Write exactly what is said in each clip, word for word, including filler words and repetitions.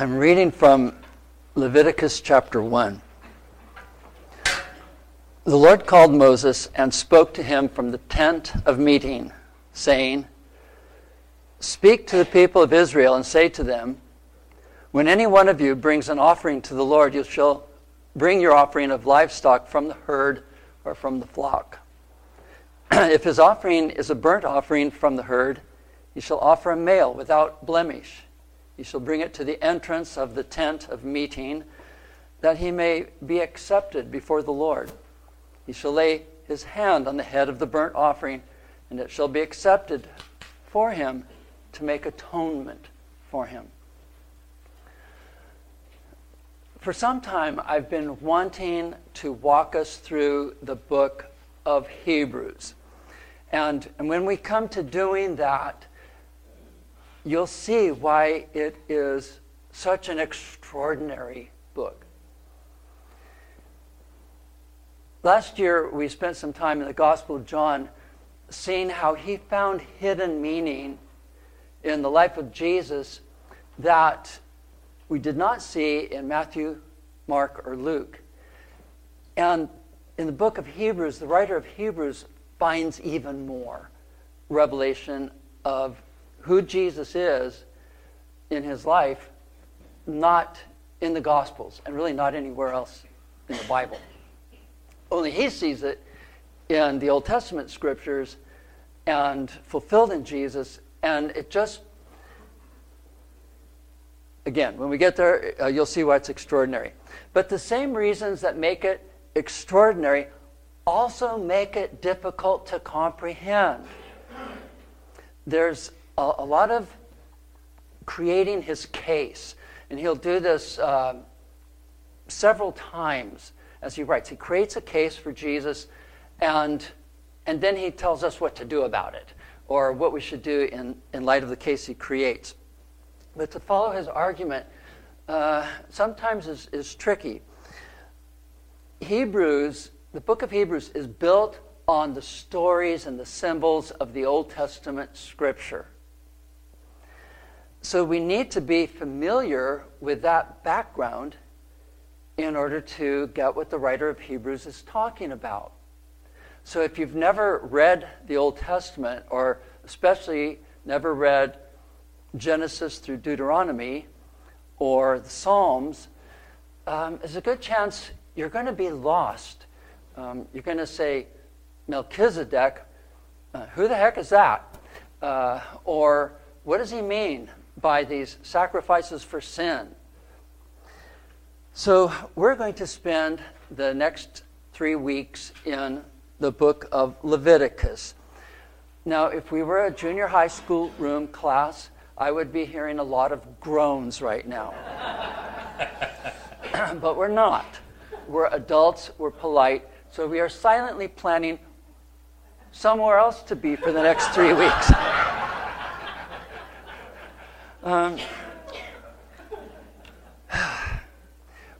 I'm reading from Leviticus chapter one. The Lord called Moses and spoke to him from the tent of meeting, saying, "Speak to the people of Israel and say to them, when any one of you brings an offering to the Lord, you shall bring your offering of livestock from the herd or from the flock. If his offering is a burnt offering from the herd, he shall offer a male without blemish. He shall bring it to the entrance of the tent of meeting, that he may be accepted before the Lord. He shall lay his hand on the head of the burnt offering, and it shall be accepted for him to make atonement for him." For some time, I've been wanting to walk us through the book of Hebrews. And, and when we come to doing that, you'll see why it is such an extraordinary book. Last year, we spent some time in the Gospel of John seeing how he found hidden meaning in the life of Jesus that we did not see in Matthew, Mark, or Luke. And in the book of Hebrews, the writer of Hebrews finds even more revelation of who Jesus is in his life, not in the Gospels, and really not anywhere else in the Bible. Only he sees it in the Old Testament scriptures and fulfilled in Jesus, and it just, again, when we get there, uh, you'll see why it's extraordinary. But the same reasons that make it extraordinary also make it difficult to comprehend. There's a, a lot of creating his case, and he'll do this uh, several times as he writes. He creates a case for Jesus, and and then he tells us what to do about it, or what we should do in, in light of the case he creates. But to follow his argument uh, sometimes is, is tricky. Hebrews, the book of Hebrews, is built on the stories and the symbols of the Old Testament scripture. So we need to be familiar with that background in order to get what the writer of Hebrews is talking about. So if you've never read the Old Testament, or especially never read Genesis through Deuteronomy or the Psalms, um, there's a good chance you're going to be lost. Um, you're going to say, Melchizedek, uh, who the heck is that? Uh, or what does he mean by these sacrifices for sin? So we're going to spend the next three weeks in the book of Leviticus. Now, if we were a junior high school room class, I would be hearing a lot of groans right now. But we're not. We're adults, we're polite, so we are silently planning somewhere else to be for the next three weeks. um,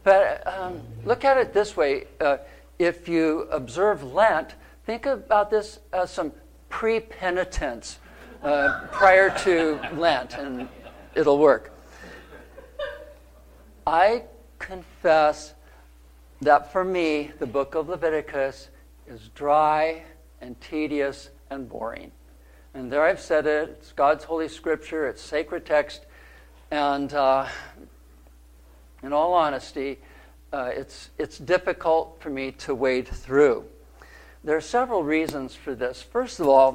but um, look at it this way. Uh, If you observe Lent, think about this as some pre-penitence uh, prior to Lent, and it'll work. I confess that for me, the book of Leviticus is dry and tedious and boring. And there I've said it, it's God's holy scripture, it's sacred text, and uh, in all honesty, Uh, it's it's difficult for me to wade through. There are several reasons for this. First of all,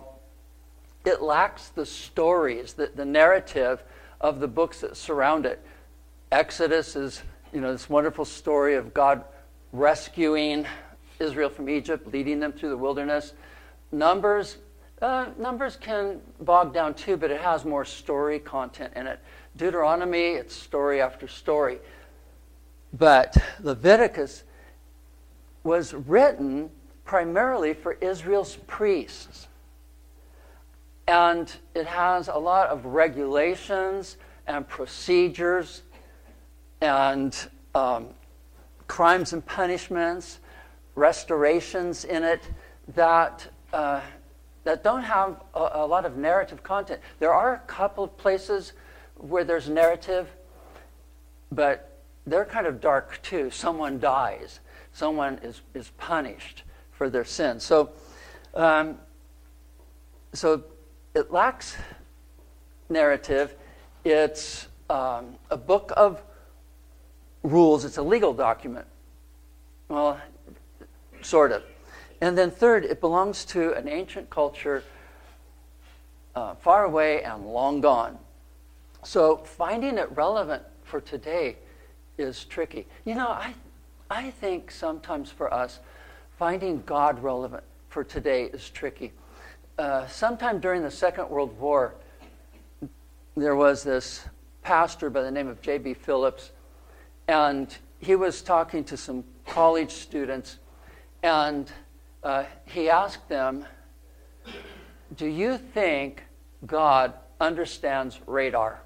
it lacks the stories, the, the narrative of the books that surround it. Exodus is, you know, this wonderful story of God rescuing Israel from Egypt, leading them through the wilderness. Numbers, uh, Numbers can bog down too, but it has more story content in it. Deuteronomy, it's story after story. But Leviticus was written primarily for Israel's priests. And it has a lot of regulations and procedures and um, crimes and punishments, restorations in it that uh, that don't have a, a lot of narrative content. There are a couple of places where there's narrative but they're kind of dark too. Someone dies. Someone is, is punished for their sin. So, um, so it lacks narrative. It's um, a book of rules. It's a legal document. Well, sort of. And then third, it belongs to an ancient culture uh, far away and long gone. So finding it relevant for today is tricky. You know, I I think sometimes for us, finding God relevant for today is tricky. Uh, sometime during the Second World War, there was this pastor by the name of J B Phillips, and he was talking to some college students, and uh, he asked them, do you think God understands radar?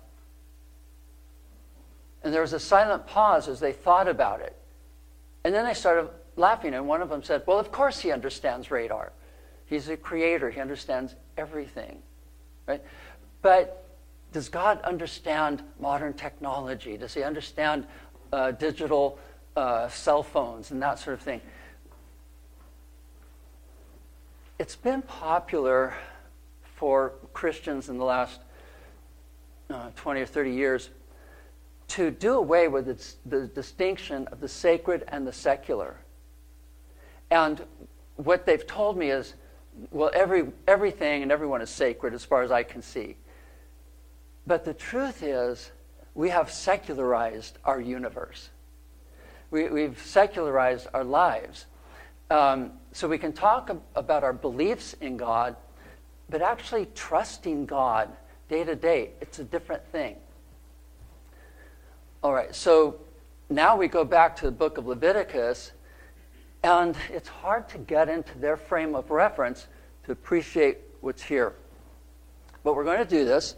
And there was a silent pause as they thought about it. And then they started laughing, and one of them said, well, of course he understands radar. He's a creator. He understands everything, right? But does God understand modern technology? Does he understand uh, digital uh, cell phones and that sort of thing? It's been popular for Christians in the last uh, twenty or thirty years to do away with its, the distinction of the sacred and the secular. And what they've told me is, well, every everything and everyone is sacred as far as I can see. But the truth is, we have secularized our universe. We, we've secularized our lives. Um, so we can talk ab- about our beliefs in God, but actually trusting God day to day, it's a different thing. All right, so now we go back to the book of Leviticus, and it's hard to get into their frame of reference to appreciate what's here. But we're going to do this,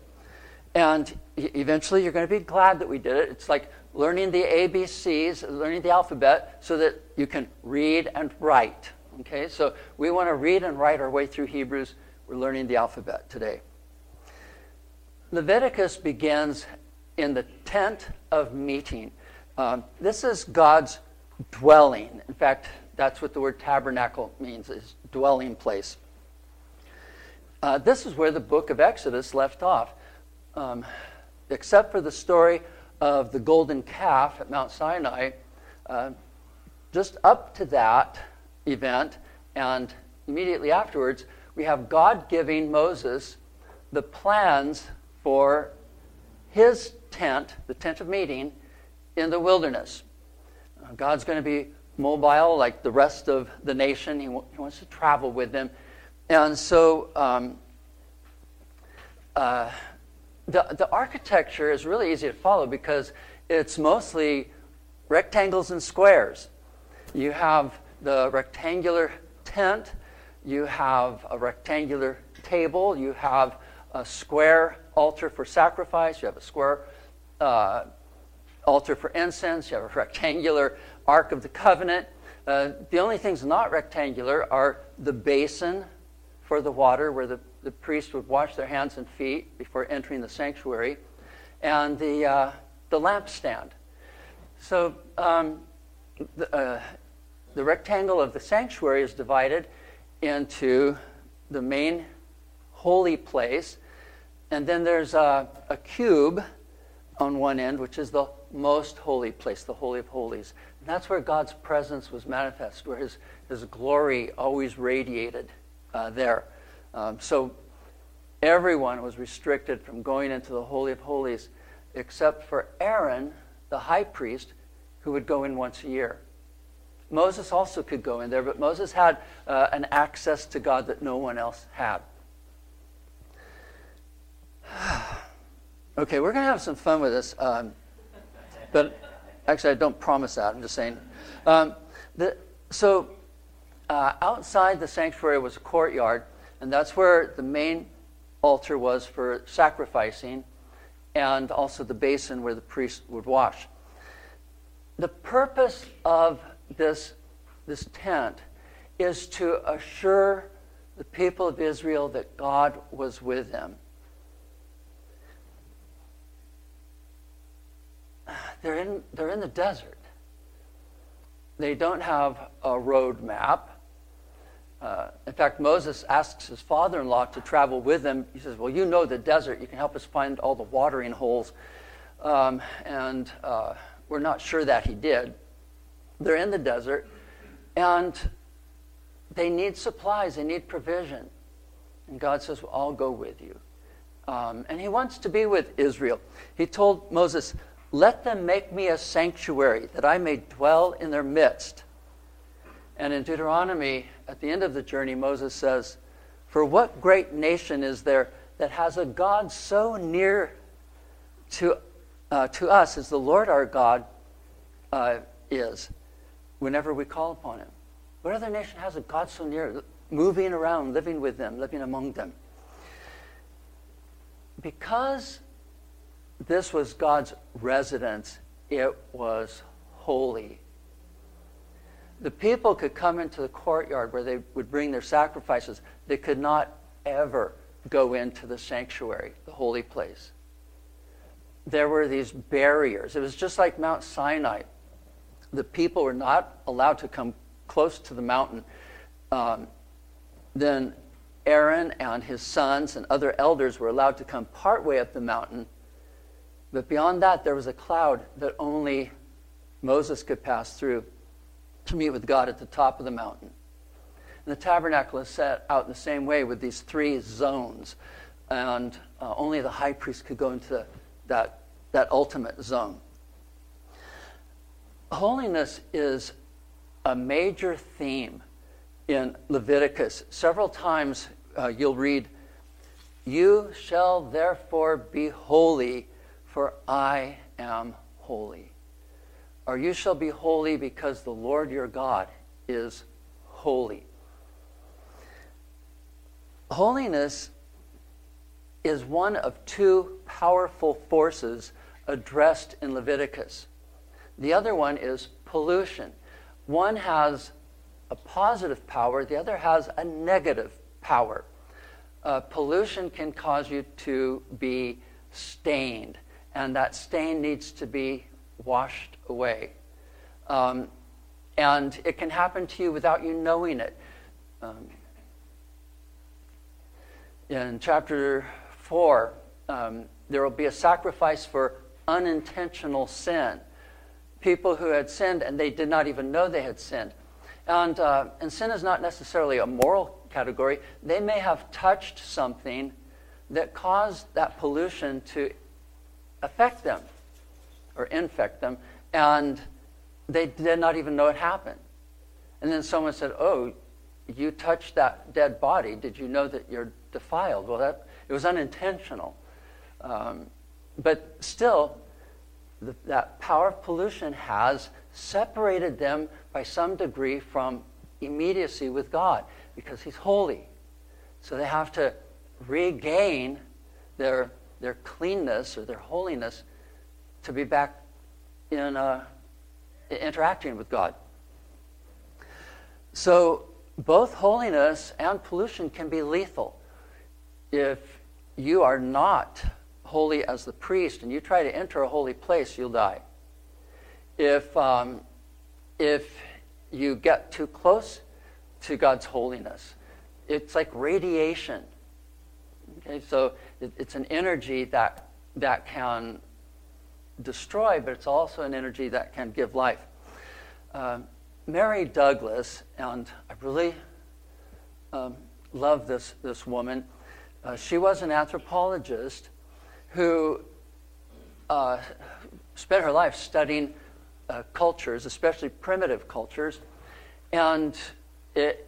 and eventually you're going to be glad that we did it. It's like learning the A B Cs, learning the alphabet, so that you can read and write. Okay, so we want to read and write our way through Hebrews. We're learning the alphabet today. Leviticus begins in the tent of meeting. Um, this is God's dwelling. In fact, that's what the word tabernacle means, is dwelling place. Uh, this is where the book of Exodus left off. Um, except for the story of the golden calf at Mount Sinai, uh, just up to that event and immediately afterwards, we have God giving Moses the plans for his tent, the tent of meeting, in the wilderness. Uh, God's going to be mobile like the rest of the nation. He, w- he wants to travel with them. And so um, uh, the, the architecture is really easy to follow because it's mostly rectangles and squares. You have the rectangular tent. You have a rectangular table. You have a square altar for sacrifice. You have a square uh, altar for incense. You have a rectangular Ark of the Covenant. Uh, the only things not rectangular are the basin for the water, where the, the priests would wash their hands and feet before entering the sanctuary, and the uh, the lampstand. So um, the, uh, the rectangle of the sanctuary is divided into the main holy place, and then there's a, a cube on one end, which is the most holy place, the Holy of Holies. And that's where God's presence was manifest, where his, his glory always radiated uh, there. Um, so everyone was restricted from going into the Holy of Holies, except for Aaron, the high priest, who would go in once a year. Moses also could go in there, but Moses had uh, an access to God that no one else had. Okay, we're going to have some fun with this, um, but actually I don't promise that, I'm just saying. Um, the, so uh, outside the sanctuary was a courtyard, and that's where the main altar was for sacrificing, and also the basin where the priest would wash. The purpose of this, this tent is to assure the people of Israel that God was with them. They're in, they're in the desert. They don't have a road map. Uh, in fact, Moses asks his father-in-law to travel with him. He says, well, you know the desert. You can help us find all the watering holes. Um, and uh, we're not sure that he did. They're in the desert, and they need supplies. They need provision. And God says, well, I'll go with you. Um, and he wants to be with Israel. He told Moses, let them make me a sanctuary that I may dwell in their midst. And in Deuteronomy, at the end of the journey, Moses says, for what great nation is there that has a God so near to uh, to us as the Lord our God uh, is whenever we call upon him? What other nation has a God so near, moving around, living with them, living among them? Because this was God's residence, it was holy. The people could come into the courtyard where they would bring their sacrifices. They could not ever go into the sanctuary, the holy place. There were these barriers. It was just like Mount Sinai. The people were not allowed to come close to the mountain. Um, then Aaron and his sons and other elders were allowed to come partway up the mountain. But beyond that, there was a cloud that only Moses could pass through to meet with God at the top of the mountain. And the tabernacle is set out in the same way with these three zones. And uh, only the high priest could go into that, that ultimate zone. Holiness is a major theme in Leviticus. Several times uh, you'll read, you shall therefore be holy, for I am holy. Or you shall be holy because the Lord your God is holy. Holiness is one of two powerful forces addressed in Leviticus. The other one is pollution. One has a positive power, the other has a negative power. Uh, pollution can cause you to be stained, and that stain needs to be washed away. Um, and it can happen to you without you knowing it. Um, in chapter four, um, there will be a sacrifice for unintentional sin. People who had sinned and they did not even know they had sinned. And, uh, and sin is not necessarily a moral category. They may have touched something that caused that pollution to affect them, or infect them, and they did not even know it happened. And then someone said, oh, you touched that dead body. Did you know that you're defiled? Well, that it was unintentional. Um, but still, the, that power of pollution has separated them by some degree from immediacy with God, because he's holy. So they have to regain their, their cleanness or their holiness to be back in uh, interacting with God. So both holiness and pollution can be lethal. If you are not holy as the priest and you try to enter a holy place, you'll die. If um, if you get too close to God's holiness, it's like radiation. Okay, so it, it's an energy that that can destroy, but it's also an energy that can give life. Um, Mary Douglas, and I really um, love this, this woman. Uh, she was an anthropologist who uh, spent her life studying uh, cultures, especially primitive cultures. And it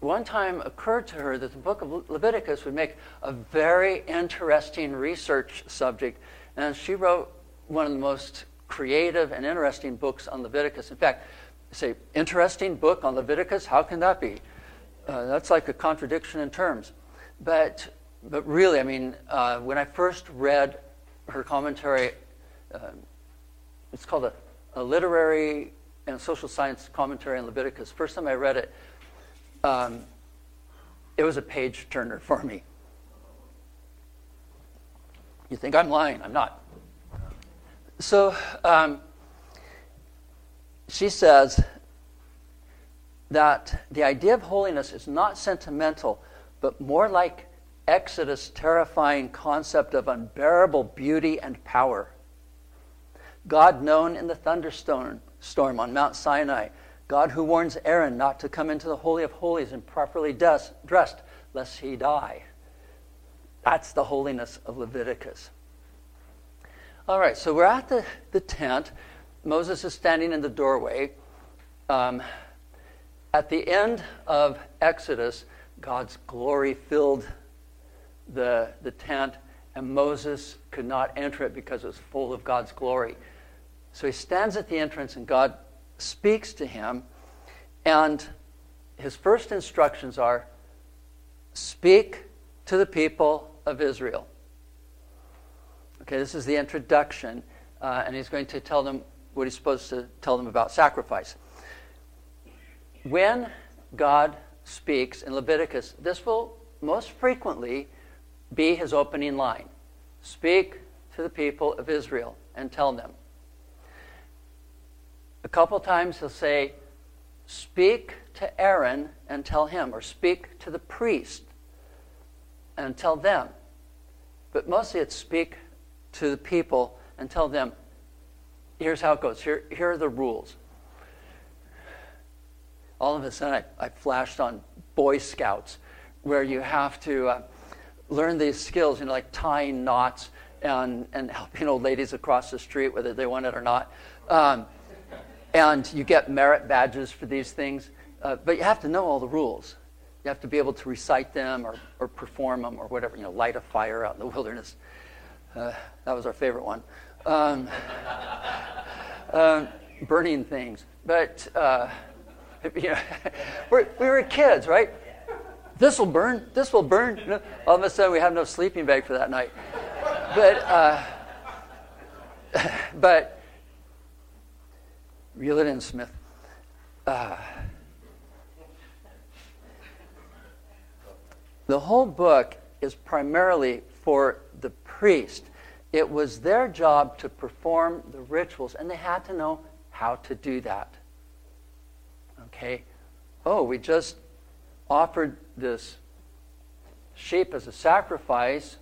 one time occurred to her that the book of Leviticus would make a very interesting research subject. And she wrote one of the most creative and interesting books on Leviticus. In fact, say, interesting book on Leviticus? How can that be? Uh, that's like a contradiction in terms. But but really, I mean, uh, when I first read her commentary, uh, it's called a, a Literary and Social Science Commentary on Leviticus. First time I read it, um, it was a page-turner for me. You think I'm lying. I'm not. So um, she says that the idea of holiness is not sentimental, but more like Exodus' terrifying concept of unbearable beauty and power. God known in the thunderstorm storm on Mount Sinai, God who warns Aaron not to come into the Holy of Holies improperly dressed, lest he die. That's the holiness of Leviticus. All right, so we're at the, the tent. Moses is standing in the doorway. Um, at the end of Exodus, God's glory filled the, the tent, and Moses could not enter it because it was full of God's glory. So he stands at the entrance, and God speaks to him, and his first instructions are, speak to the people of Israel. Okay, this is the introduction, uh, and he's going to tell them what he's supposed to tell them about sacrifice. When God speaks in Leviticus, this will most frequently be his opening line. Speak to the people of Israel and tell them. A couple times he'll say, speak to Aaron and tell him, or speak to the priest and tell them. But mostly it's speak to the people and tell them, here's how it goes, here, here are the rules. All of a sudden I, I flashed on Boy Scouts, where you have to uh, learn these skills, you know, like tying knots and, and helping old ladies across the street, whether they want it or not. Um, And you get merit badges for these things. Uh, but you have to know all the rules. You have to be able to recite them or, or perform them or whatever. You know, light a fire out in the wilderness. Uh, that was our favorite one. Um, um, burning things. But, uh, you know, we're, we were kids, right? This will burn. This will burn. You know, all of a sudden, we have no sleeping bag for that night. But, uh, but... Reel it in, Smith. Uh, the whole book is primarily for the priest. It was their job to perform the rituals, and they had to know how to do that. Okay? Oh, we just offered this sheep as a sacrifice.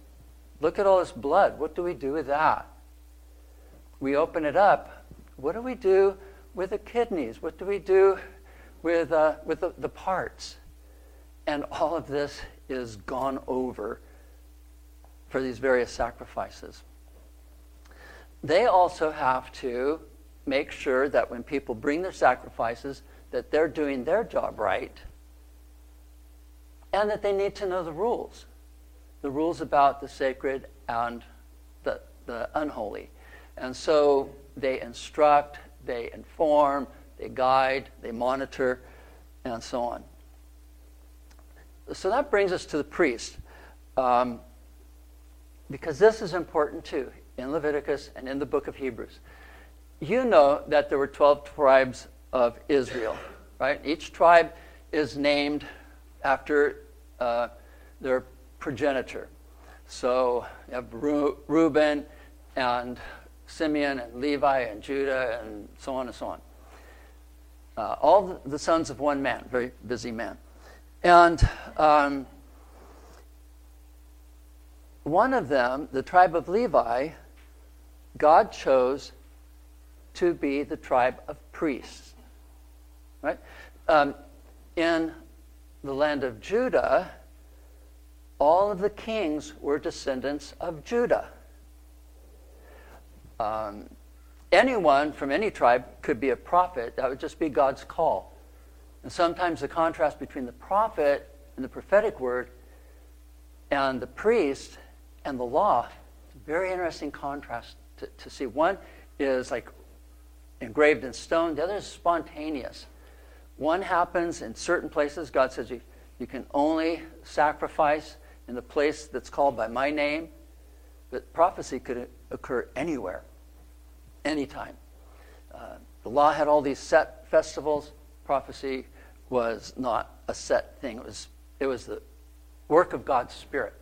Look at all this blood. What do we do with that? We open it up. What do we do with the kidneys? What do we do with uh, with the, the parts? And all of this is gone over for these various sacrifices. They also have to make sure that when people bring their sacrifices, that they're doing their job right, and that they need to know the rules, the rules about the sacred and the, the unholy. And so they instruct, they inform, they guide, they monitor, and so on. So that brings us to the priest, um, because this is important too, in Leviticus and in the book of Hebrews. You know that there were twelve tribes of Israel, right? Each tribe is named after uh, their progenitor. So you have Re- Reuben and Simeon and Levi and Judah and so on and so on. Uh, all the sons of one man, very busy man. And um, one of them, the tribe of Levi, God chose to be the tribe of priests. Right? Um, in the land of Judah, all of the kings were descendants of Judah. Um, anyone from any tribe could be a prophet. That would just be God's call. And sometimes the contrast between the prophet and the prophetic word and the priest and the law, very interesting contrast to, to see. One is like engraved in stone. The other is spontaneous. One happens in certain places. God says you, you can only sacrifice in the place that's called by my name. But prophecy could occur anywhere, anytime. Uh, the law had all these set festivals. Prophecy was not a set thing. It was it was the work of God's Spirit.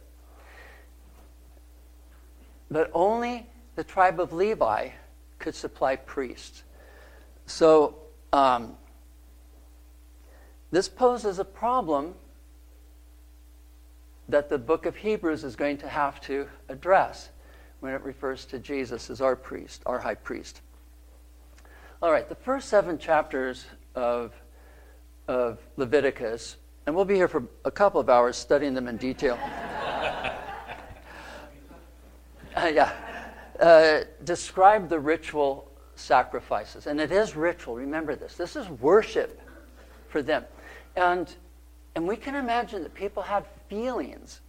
But only the tribe of Levi could supply priests. So um, this poses a problem that the book of Hebrews is going to have to address when it refers to Jesus as our priest, our high priest. All right, the first seven chapters of, of Leviticus, and we'll be here for a couple of hours studying them in detail. uh, yeah, uh, describe the ritual sacrifices. And it is ritual, remember this. This is worship for them. And and we can imagine that people had feelings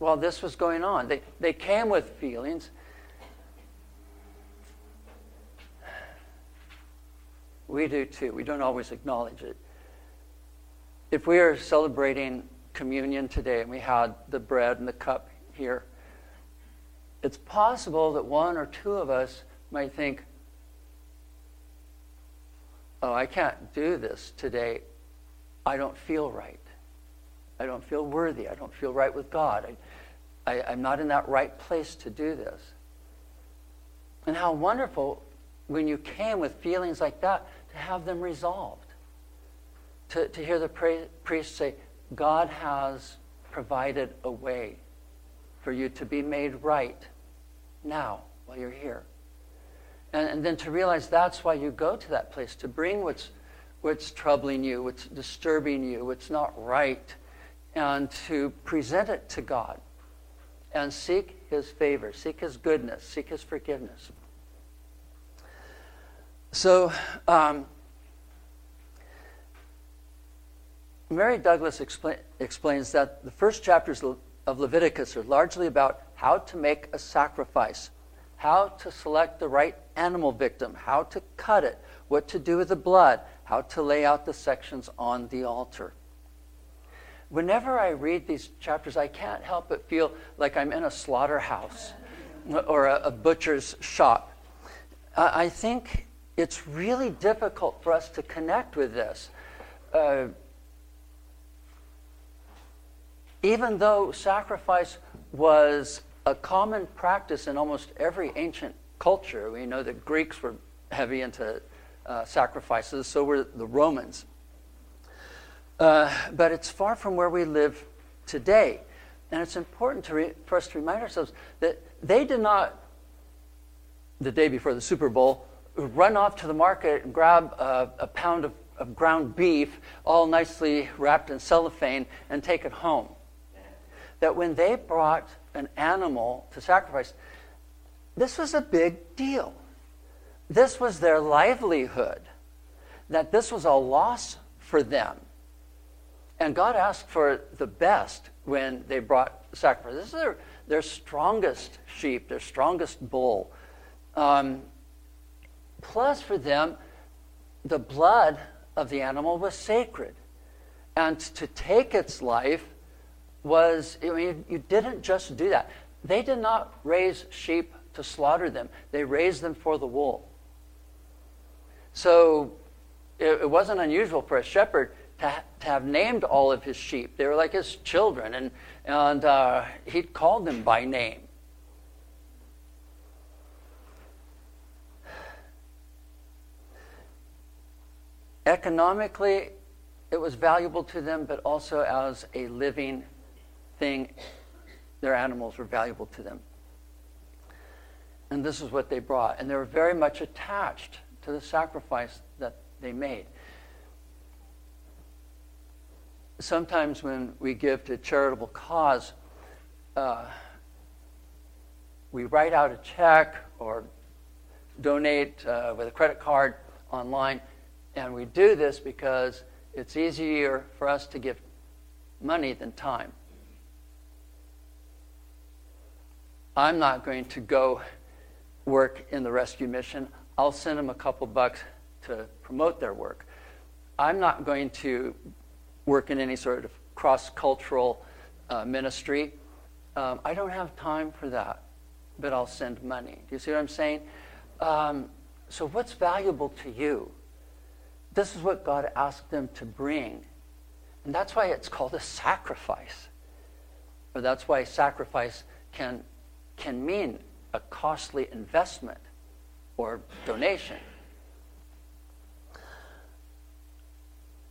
while this was going on. They they came with feelings. We do too. We don't always acknowledge it. If we are celebrating communion today and we had the bread and the cup here, it's possible that one or two of us might think, oh, I can't do this today. I don't feel right. I don't feel worthy. I don't feel right with God. I, I, I'm not in that right place to do this. And how wonderful when you came with feelings like that to have them resolved. To, to hear the pra- priest say, God has provided a way for you to be made right now while you're here. And, and then to realize that's why you go to that place, to bring what's, what's troubling you, what's disturbing you, what's not right, and to present it to God and seek his favor, seek his goodness, seek his forgiveness. So um, Mary Douglas explain, explains that the first chapters of Leviticus are largely about how to make a sacrifice, how to select the right animal victim, how to cut it, what to do with the blood, how to lay out the sections on the altar. Whenever I read these chapters, I can't help but feel like I'm in a slaughterhouse or a, a butcher's shop. I, I think it's really difficult for us to connect with this. Uh, even though sacrifice was a common practice in almost every ancient culture, we know the Greeks were heavy into uh, sacrifices, so were the Romans. Uh, but it's far from where we live today. And it's important to re- for us to remind ourselves that they did not, the day before the Super Bowl, run off to the market and grab a, a pound of, of ground beef, all nicely wrapped in cellophane, and take it home. That when they brought an animal to sacrifice, this was a big deal. This was their livelihood. That this was a loss for them. And God asked for the best when they brought sacrifice. This is their, their strongest sheep, their strongest bull. Um, plus, for them, the blood of the animal was sacred. And to take its life was, I mean, you didn't just do that. They did not raise sheep to slaughter them. They raised them for the wool. So it, it wasn't unusual for a shepherd To, ha- to have named all of his sheep. They were like his children, and, and uh, he'd called them by name. Economically, it was valuable to them, but also as a living thing, their animals were valuable to them. And this is what they brought. And they were very much attached to the sacrifice that they made. Sometimes when we give to charitable cause, uh, we write out a check or donate uh, with a credit card online, and we do this because it's easier for us to give money than time. I'm not going to go work in the rescue mission. I'll send them a couple bucks to promote their work. I'm not going to work in any sort of cross-cultural uh, ministry. Um, I don't have time for that, but I'll send money. Do you see what I'm saying? Um, so what's valuable to you? This is what God asked them to bring. And that's why it's called a sacrifice. Or that's why sacrifice can, can mean a costly investment or donation.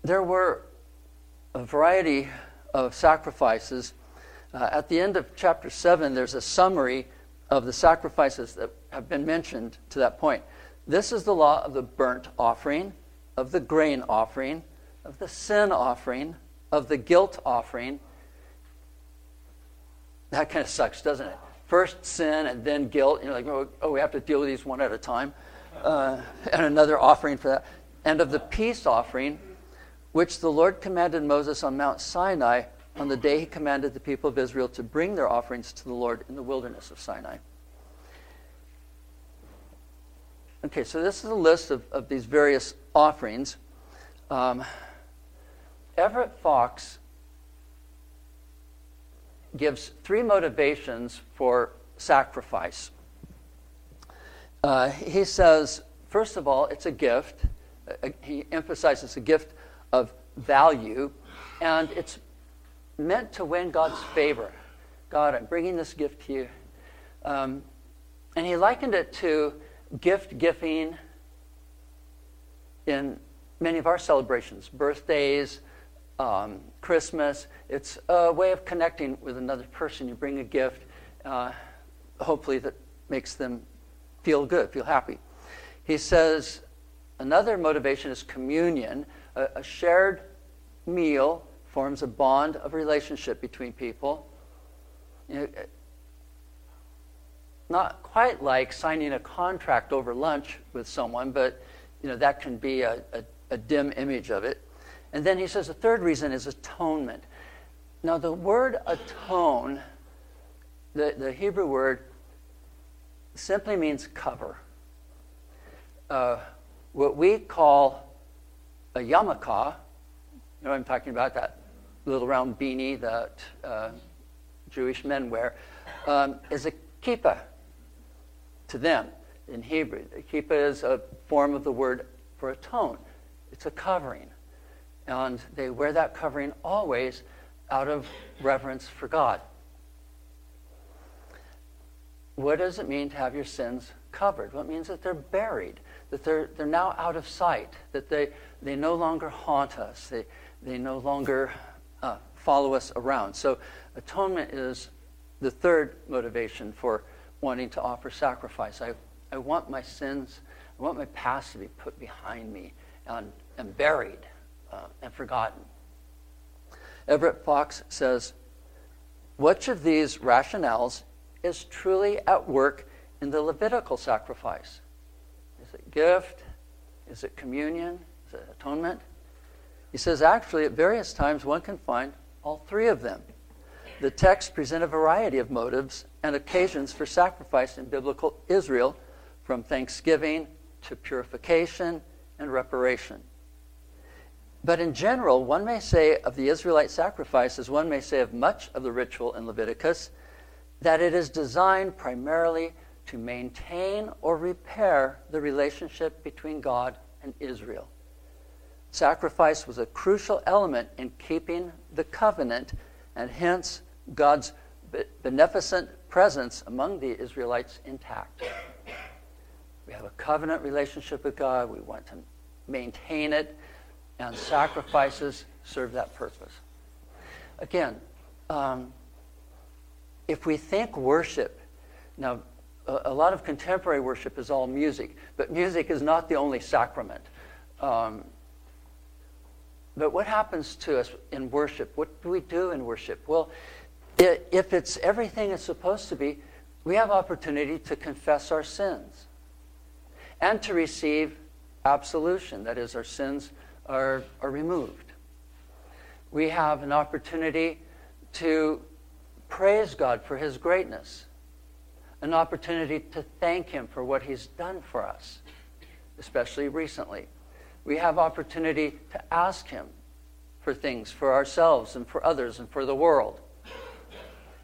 There were a variety of sacrifices. Uh, at the end of chapter seven, there's a summary of the sacrifices that have been mentioned to that point. This is the law of the burnt offering, of the grain offering, of the sin offering, of the guilt offering. That kind of sucks, doesn't it? First sin and then guilt. You're like, oh, oh we have to deal with these one at a time. Uh, and another offering for that. And of the peace offering, which the Lord commanded Moses on Mount Sinai on the day he commanded the people of Israel to bring their offerings to the Lord in the wilderness of Sinai. Okay, so this is a list of, of these various offerings. Um, Everett Fox gives three motivations for sacrifice. Uh, he says, first of all, it's a gift. Uh, he emphasizes a gift of value, and it's meant to win God's favor. God, I'm bringing this gift to you. Um, and he likened it to gift giving in many of our celebrations, birthdays, um, Christmas. It's a way of connecting with another person. You bring a gift, uh, hopefully that makes them feel good, feel happy. He says another motivation is communion. A, a shared meal forms a bond of relationship between people. You know, not quite like signing a contract over lunch with someone, but you know that can be a, a, a dim image of it. And then he says the third reason is atonement. Now the word atone, the, the Hebrew word, simply means cover. Uh, what we call a yarmulke, you know what I'm talking about, that little round beanie that uh, Jewish men wear, um, is a kippah to them in Hebrew. The kippah is a form of the word for atone. It's a covering. And they wear that covering always out of reverence for God. What does it mean to have your sins covered? Well, it means that they're buried, that they're they're now out of sight, that they, they no longer haunt us, they, they no longer uh, follow us around. So atonement is the third motivation for wanting to offer sacrifice. I, I want my sins, I want my past to be put behind me and, and buried uh, and forgotten. Everett Fox says, which of these rationales is truly at work in the Levitical sacrifice? Is it gift? Is it communion? Is it atonement? He says, actually, at various times one can find all three of them. The texts present a variety of motives and occasions for sacrifice in biblical Israel, from thanksgiving to purification and reparation. But in general, one may say of the Israelite sacrifices, one may say of much of the ritual in Leviticus, that it is designed primarily to maintain or repair the relationship between God and Israel. Sacrifice was a crucial element in keeping the covenant, and hence God's beneficent presence among the Israelites intact. We have a covenant relationship with God. We want to maintain it, and sacrifices serve that purpose. Again, um, if we think worship, now a, a lot of contemporary worship is all music, but music is not the only sacrament. Um, But what happens to us in worship? What do we do in worship? Well, if it's everything it's supposed to be, we have opportunity to confess our sins and to receive absolution. That is, our sins are, are removed. We have an opportunity to praise God for his greatness, an opportunity to thank him for what he's done for us, especially recently. We have opportunity to ask him for things for ourselves and for others and for the world.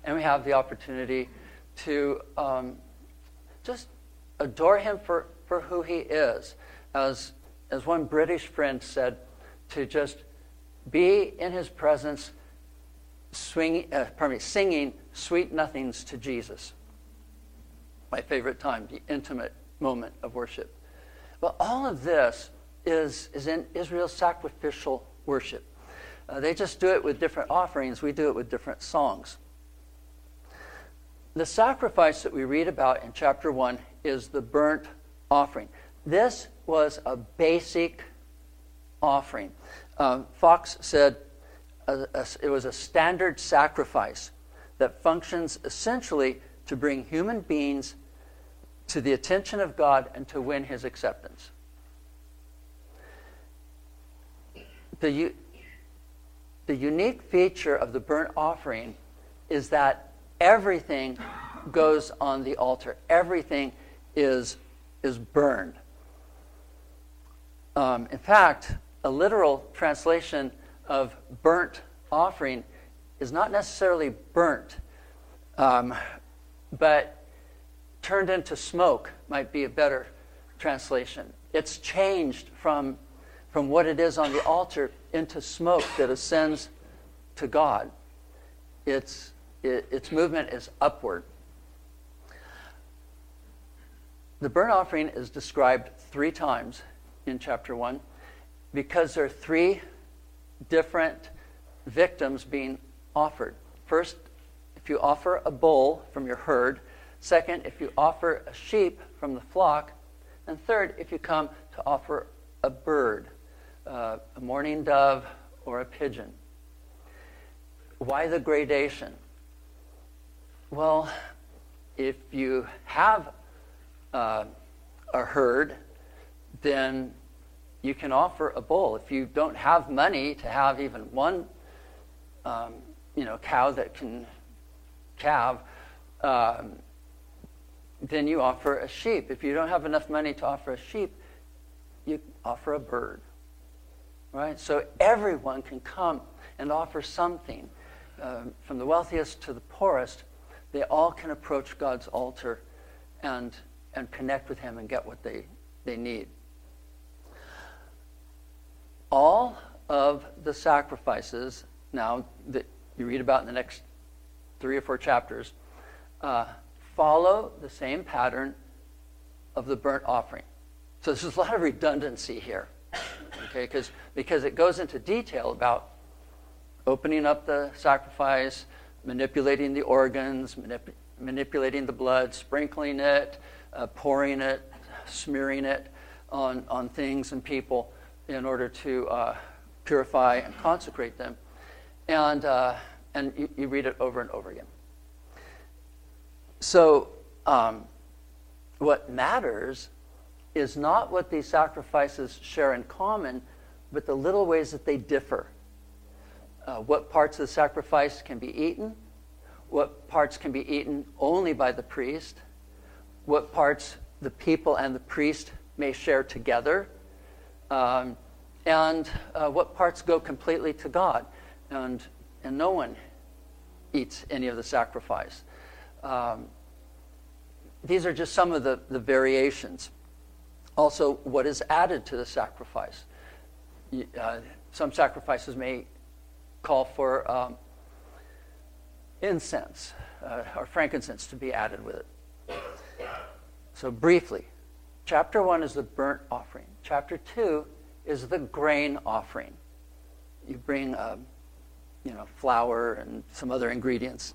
And we have the opportunity to um, just adore him for, for who he is. As, as one British friend said, to just be in his presence swing, uh, pardon me, singing sweet nothings to Jesus. My favorite time, the intimate moment of worship. But all of this is, is in Israel's sacrificial worship. Uh, they just do it with different offerings. We do it with different songs. The sacrifice that we read about in chapter one is the burnt offering. This was a basic offering. Um, Fox said a, a, it was a standard sacrifice that functions essentially to bring human beings to the attention of God and to win his acceptance. The, u- the unique feature of the burnt offering is that everything goes on the altar. Everything is, is burned. Um, in fact, a literal translation of burnt offering is not necessarily burnt, um, but turned into smoke might be a better translation. It's changed from, from what it is on the altar into smoke that ascends to God. It's, it, its movement is upward. The burnt offering is described three times in chapter one because there are three different victims being offered. First, if you offer a bull from your herd. Second, if you offer a sheep from the flock. And third, if you come to offer a bird, uh, a mourning dove or a pigeon. Why the gradation? Well, if you have uh, a herd, then you can offer a bull. If you don't have money to have even one um, you know, cow that can calve, um, then you offer a sheep. If you don't have enough money to offer a sheep, you offer a bird, right? So everyone can come and offer something. Um, from the wealthiest to the poorest, they all can approach God's altar and and connect with him and get what they, they need. All of the sacrifices now that you read about in the next three or four chapters uh, follow the same pattern of the burnt offering. So there's a lot of redundancy here, okay? Because because it goes into detail about opening up the sacrifice, manipulating the organs, manip- manipulating the blood, sprinkling it, uh, pouring it, smearing it on, on things and people in order to uh, purify and consecrate them. And uh, and you, you read it over and over again. So um, what matters is not what these sacrifices share in common, but the little ways that they differ. Uh, what parts of the sacrifice can be eaten, what parts can be eaten only by the priest, what parts the people and the priest may share together, um, and uh, what parts go completely to God, and and no one eats any of the sacrifice. Um, these are just some of the, the variations. Also, what is added to the sacrifice? Uh, some sacrifices may call for um, incense uh, or frankincense to be added with it. So briefly, chapter one is the burnt offering. Chapter two is the grain offering. You bring um, you know, flour and some other ingredients.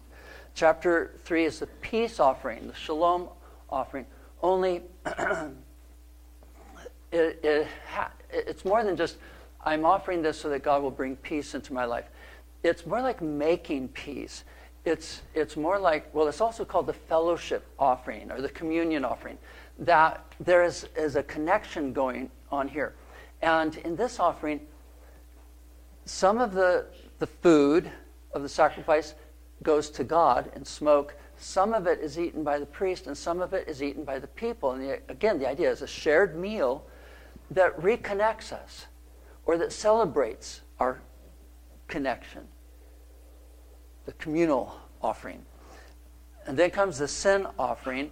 Chapter three is the peace offering, the shalom offering. Only it, it ha- it's more than just, I'm offering this so that God will bring peace into my life. It's more like making peace. It's it's more like, well, it's also called the fellowship offering or the communion offering. That there is, is a connection going on here. And in this offering, some of the the food of the sacrifice goes to God in smoke. Some of it is eaten by the priest, and some of it is eaten by the people. And the, again, the idea is a shared meal that reconnects us or that celebrates our connection, the communal offering. And then comes the sin offering,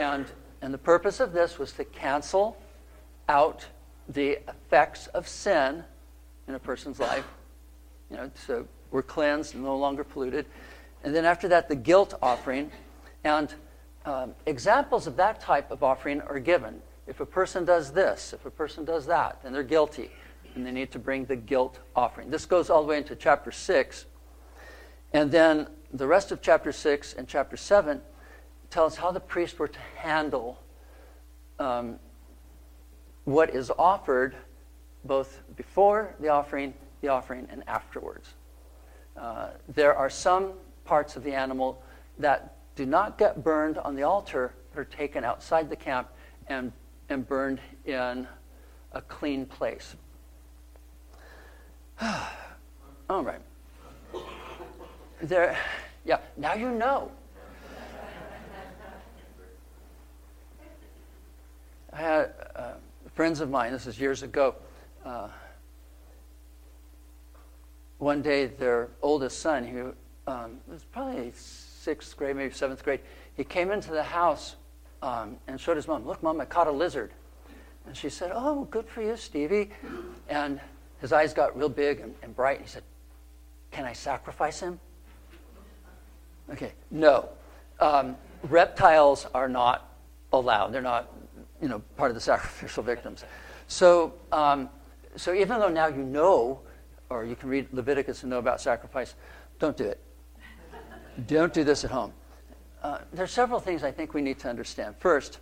and, and the purpose of this was to cancel out the effects of sin in a person's life. You know, so we're cleansed and no longer polluted. And then after that, the guilt offering. And Um, examples of that type of offering are given. If a person does this, if a person does that, then they're guilty, and they need to bring the guilt offering. This goes all the way into chapter six, and then the rest of chapter six and chapter seven tells how the priests were to handle um, what is offered both before the offering, the offering, and afterwards. Uh, there are some parts of the animal that do not get burned on the altar, but are taken outside the camp and, and burned in a clean place. All right. There, yeah, now you know. I had uh, friends of mine, this is years ago, uh, one day their oldest son, who um, was probably sixth grade, maybe seventh grade, he came into the house um, and showed his mom, "Look, Mom, I caught a lizard." And she said, "Oh, good for you, Stevie." And his eyes got real big and, and bright. He said, "Can I sacrifice him?" Okay, no. Um, reptiles are not allowed. They're not, you know, part of the sacrificial victims. So, um, so even though now you know, or you can read Leviticus and know about sacrifice, don't do it. Don't do this at home. Uh, there are several things I think we need to understand. First,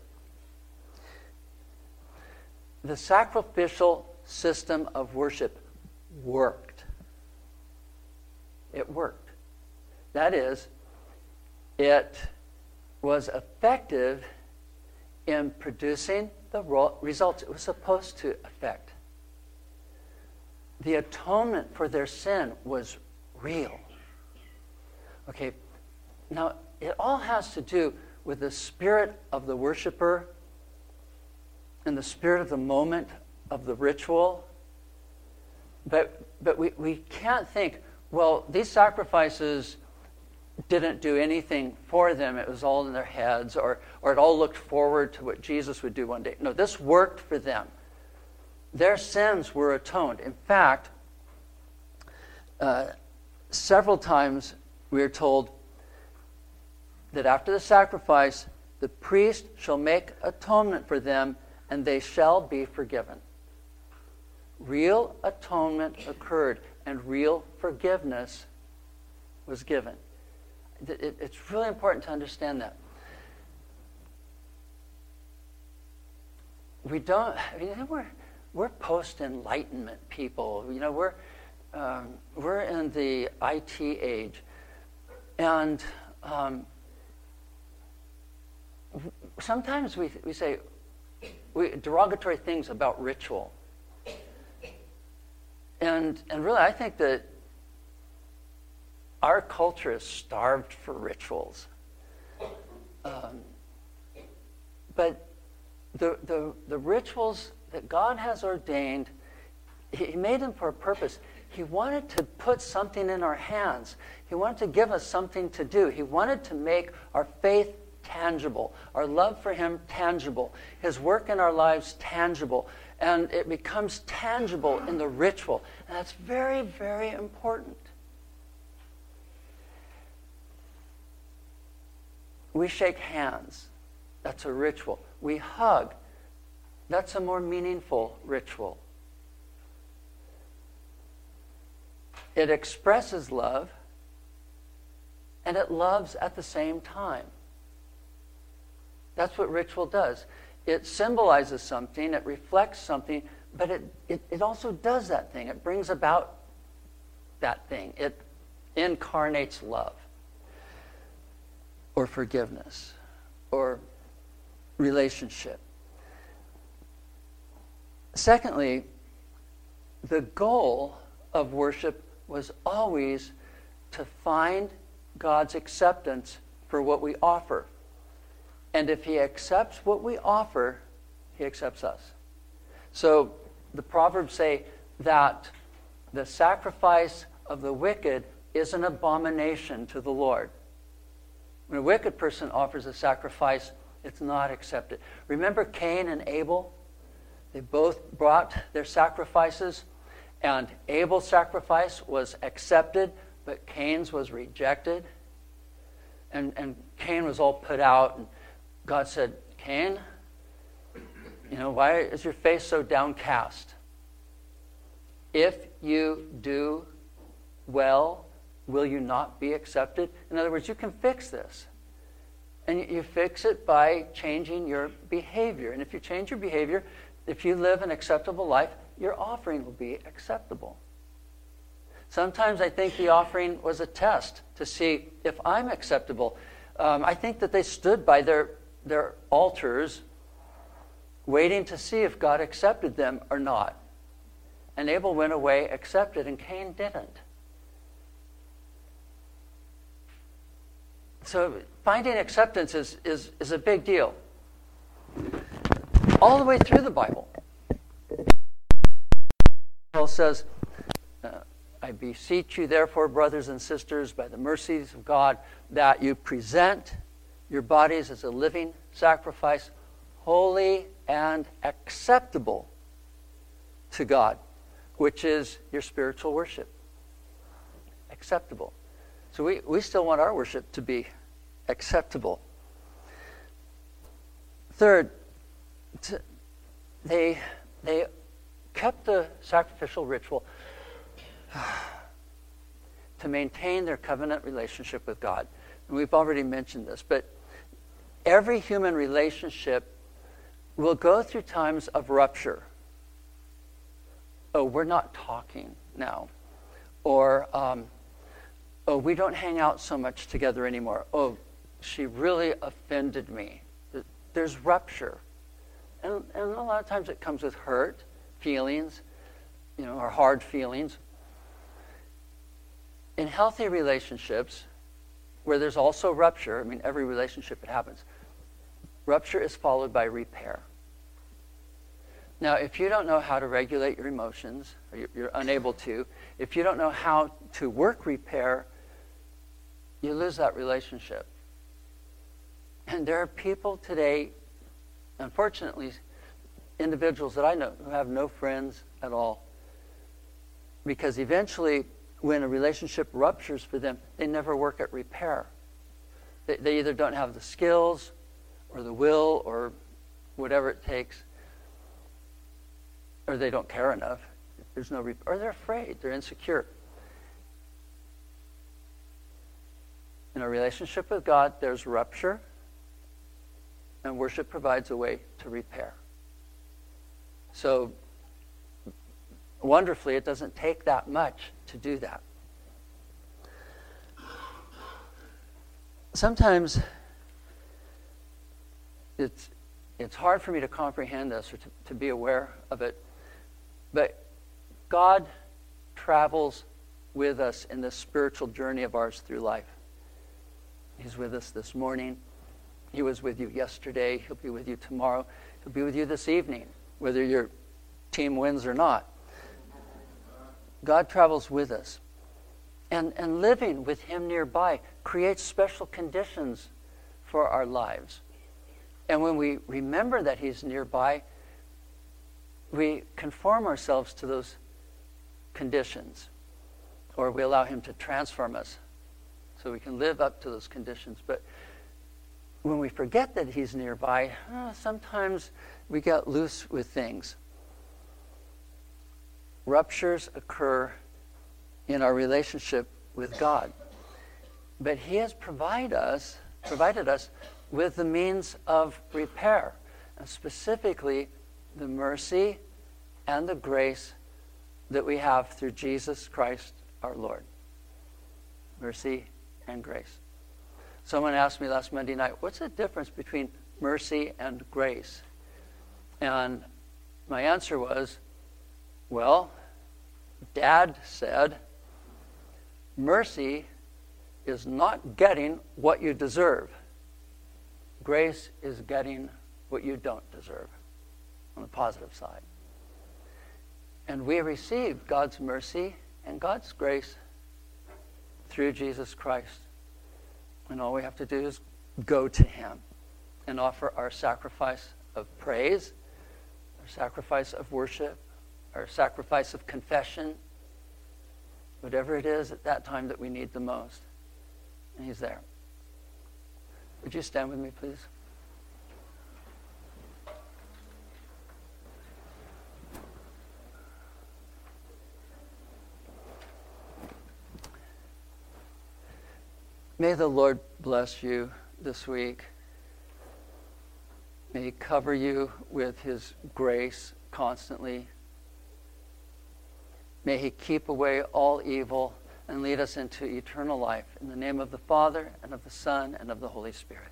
the sacrificial system of worship worked. It worked. That is, it was effective in producing the results it was supposed to affect. The atonement for their sin was real. Okay, now it all has to do with the spirit of the worshiper and the spirit of the moment of the ritual. But but we, we can't think, well, these sacrifices didn't do anything for them. It was all in their heads, or, or it all looked forward to what Jesus would do one day. No, this worked for them. Their sins were atoned. In fact, uh, several times we are told that after the sacrifice, the priest shall make atonement for them, and they shall be forgiven. Real atonement occurred, and real forgiveness was given. It's really important to understand that. We don't, I mean, we're, we're post-enlightenment people. You know, we're um, we're in the I T age. And um, sometimes we we say we, derogatory things about ritual. And and really, I think that our culture is starved for rituals. Um, but the, the the rituals that God has ordained, He made them for a purpose. He wanted to put something in our hands. He wanted to give us something to do. He wanted to make our faith tangible, our love for Him tangible, His work in our lives tangible. And it becomes tangible in the ritual. And that's very, very important. We shake hands. That's a ritual. We hug. That's a more meaningful ritual. It expresses love, and it loves at the same time. That's what ritual does. It symbolizes something, it reflects something, but it, it, it also does that thing. It brings about that thing. It incarnates love, or forgiveness, or relationship. Secondly, the goal of worship was always to find God's acceptance for what we offer. And if He accepts what we offer, He accepts us. So the Proverbs say that the sacrifice of the wicked is an abomination to the Lord. When a wicked person offers a sacrifice, it's not accepted. Remember Cain and Abel? They both brought their sacrifices, and Abel's sacrifice was accepted, but Cain's was rejected. And, and Cain was all put out and God said, Cain, you know, why is your face so downcast? If you do well, will you not be accepted? In other words, you can fix this. And you fix it by changing your behavior. And if you change your behavior, if you live an acceptable life, your offering will be acceptable. Sometimes I think the offering was a test to see if I'm acceptable. Um, I think that they stood by their, their altars waiting to see if God accepted them or not. And Abel went away, accepted, and Cain didn't. So finding acceptance is, is, is a big deal. All the way through the Bible. Paul says, I beseech you, therefore, brothers and sisters, by the mercies of God, that you present your bodies as a living sacrifice, holy and acceptable to God, which is your spiritual worship. Acceptable. So we, we still want our worship to be acceptable. Third, to, they, they kept the sacrificial ritual to maintain their covenant relationship with God. And we've already mentioned this, but every human relationship will go through times of rupture. Oh, we're not talking now. Or, um, oh, we don't hang out so much together anymore. Oh, she really offended me. There's rupture. And, and a lot of times it comes with hurt, feelings, you know, or hard feelings. In healthy relationships, where there's also rupture, I mean, every relationship, it happens. Rupture is followed by repair. Now, if you don't know how to regulate your emotions, or you're unable to, if you don't know how to work repair, you lose that relationship. And there are people today, unfortunately, individuals that I know who have no friends at all, because eventually, when a relationship ruptures for them, they never work at repair. They, they either don't have the skills or the will or whatever it takes, or they don't care enough. There's no, rep- or they're afraid, they're insecure. In a relationship with God, there's rupture, and worship provides a way to repair. So, wonderfully, it doesn't take that much to do that. Sometimes it's it's hard for me to comprehend this or to, to be aware of it, but God travels with us in this spiritual journey of ours through life. He's with us this morning. He was with you yesterday. He'll be with you tomorrow. He'll be with you this evening, whether your team wins or not. God travels with us. And, and living with him nearby creates special conditions for our lives. And when we remember that he's nearby, we conform ourselves to those conditions, or we allow him to transform us so we can live up to those conditions. But when we forget that he's nearby, uh, sometimes we get loose with things. Ruptures occur in our relationship with God. But he has provide us, provided us with the means of repair, and specifically the mercy and the grace that we have through Jesus Christ our Lord. Mercy and grace. Someone asked me last Monday night, what's the difference between mercy and grace? And my answer was, well, Dad said, mercy is not getting what you deserve. Grace is getting what you don't deserve, on the positive side. And we receive God's mercy and God's grace through Jesus Christ. And all we have to do is go to him and offer our sacrifice of praise, our sacrifice of worship, our sacrifice of confession, whatever it is at that time that we need the most. And he's there. Would you stand with me, please? May the Lord bless you this week. May he cover you with his grace constantly. May he keep away all evil and lead us into eternal life. In the name of the Father, and of the Son, and of the Holy Spirit.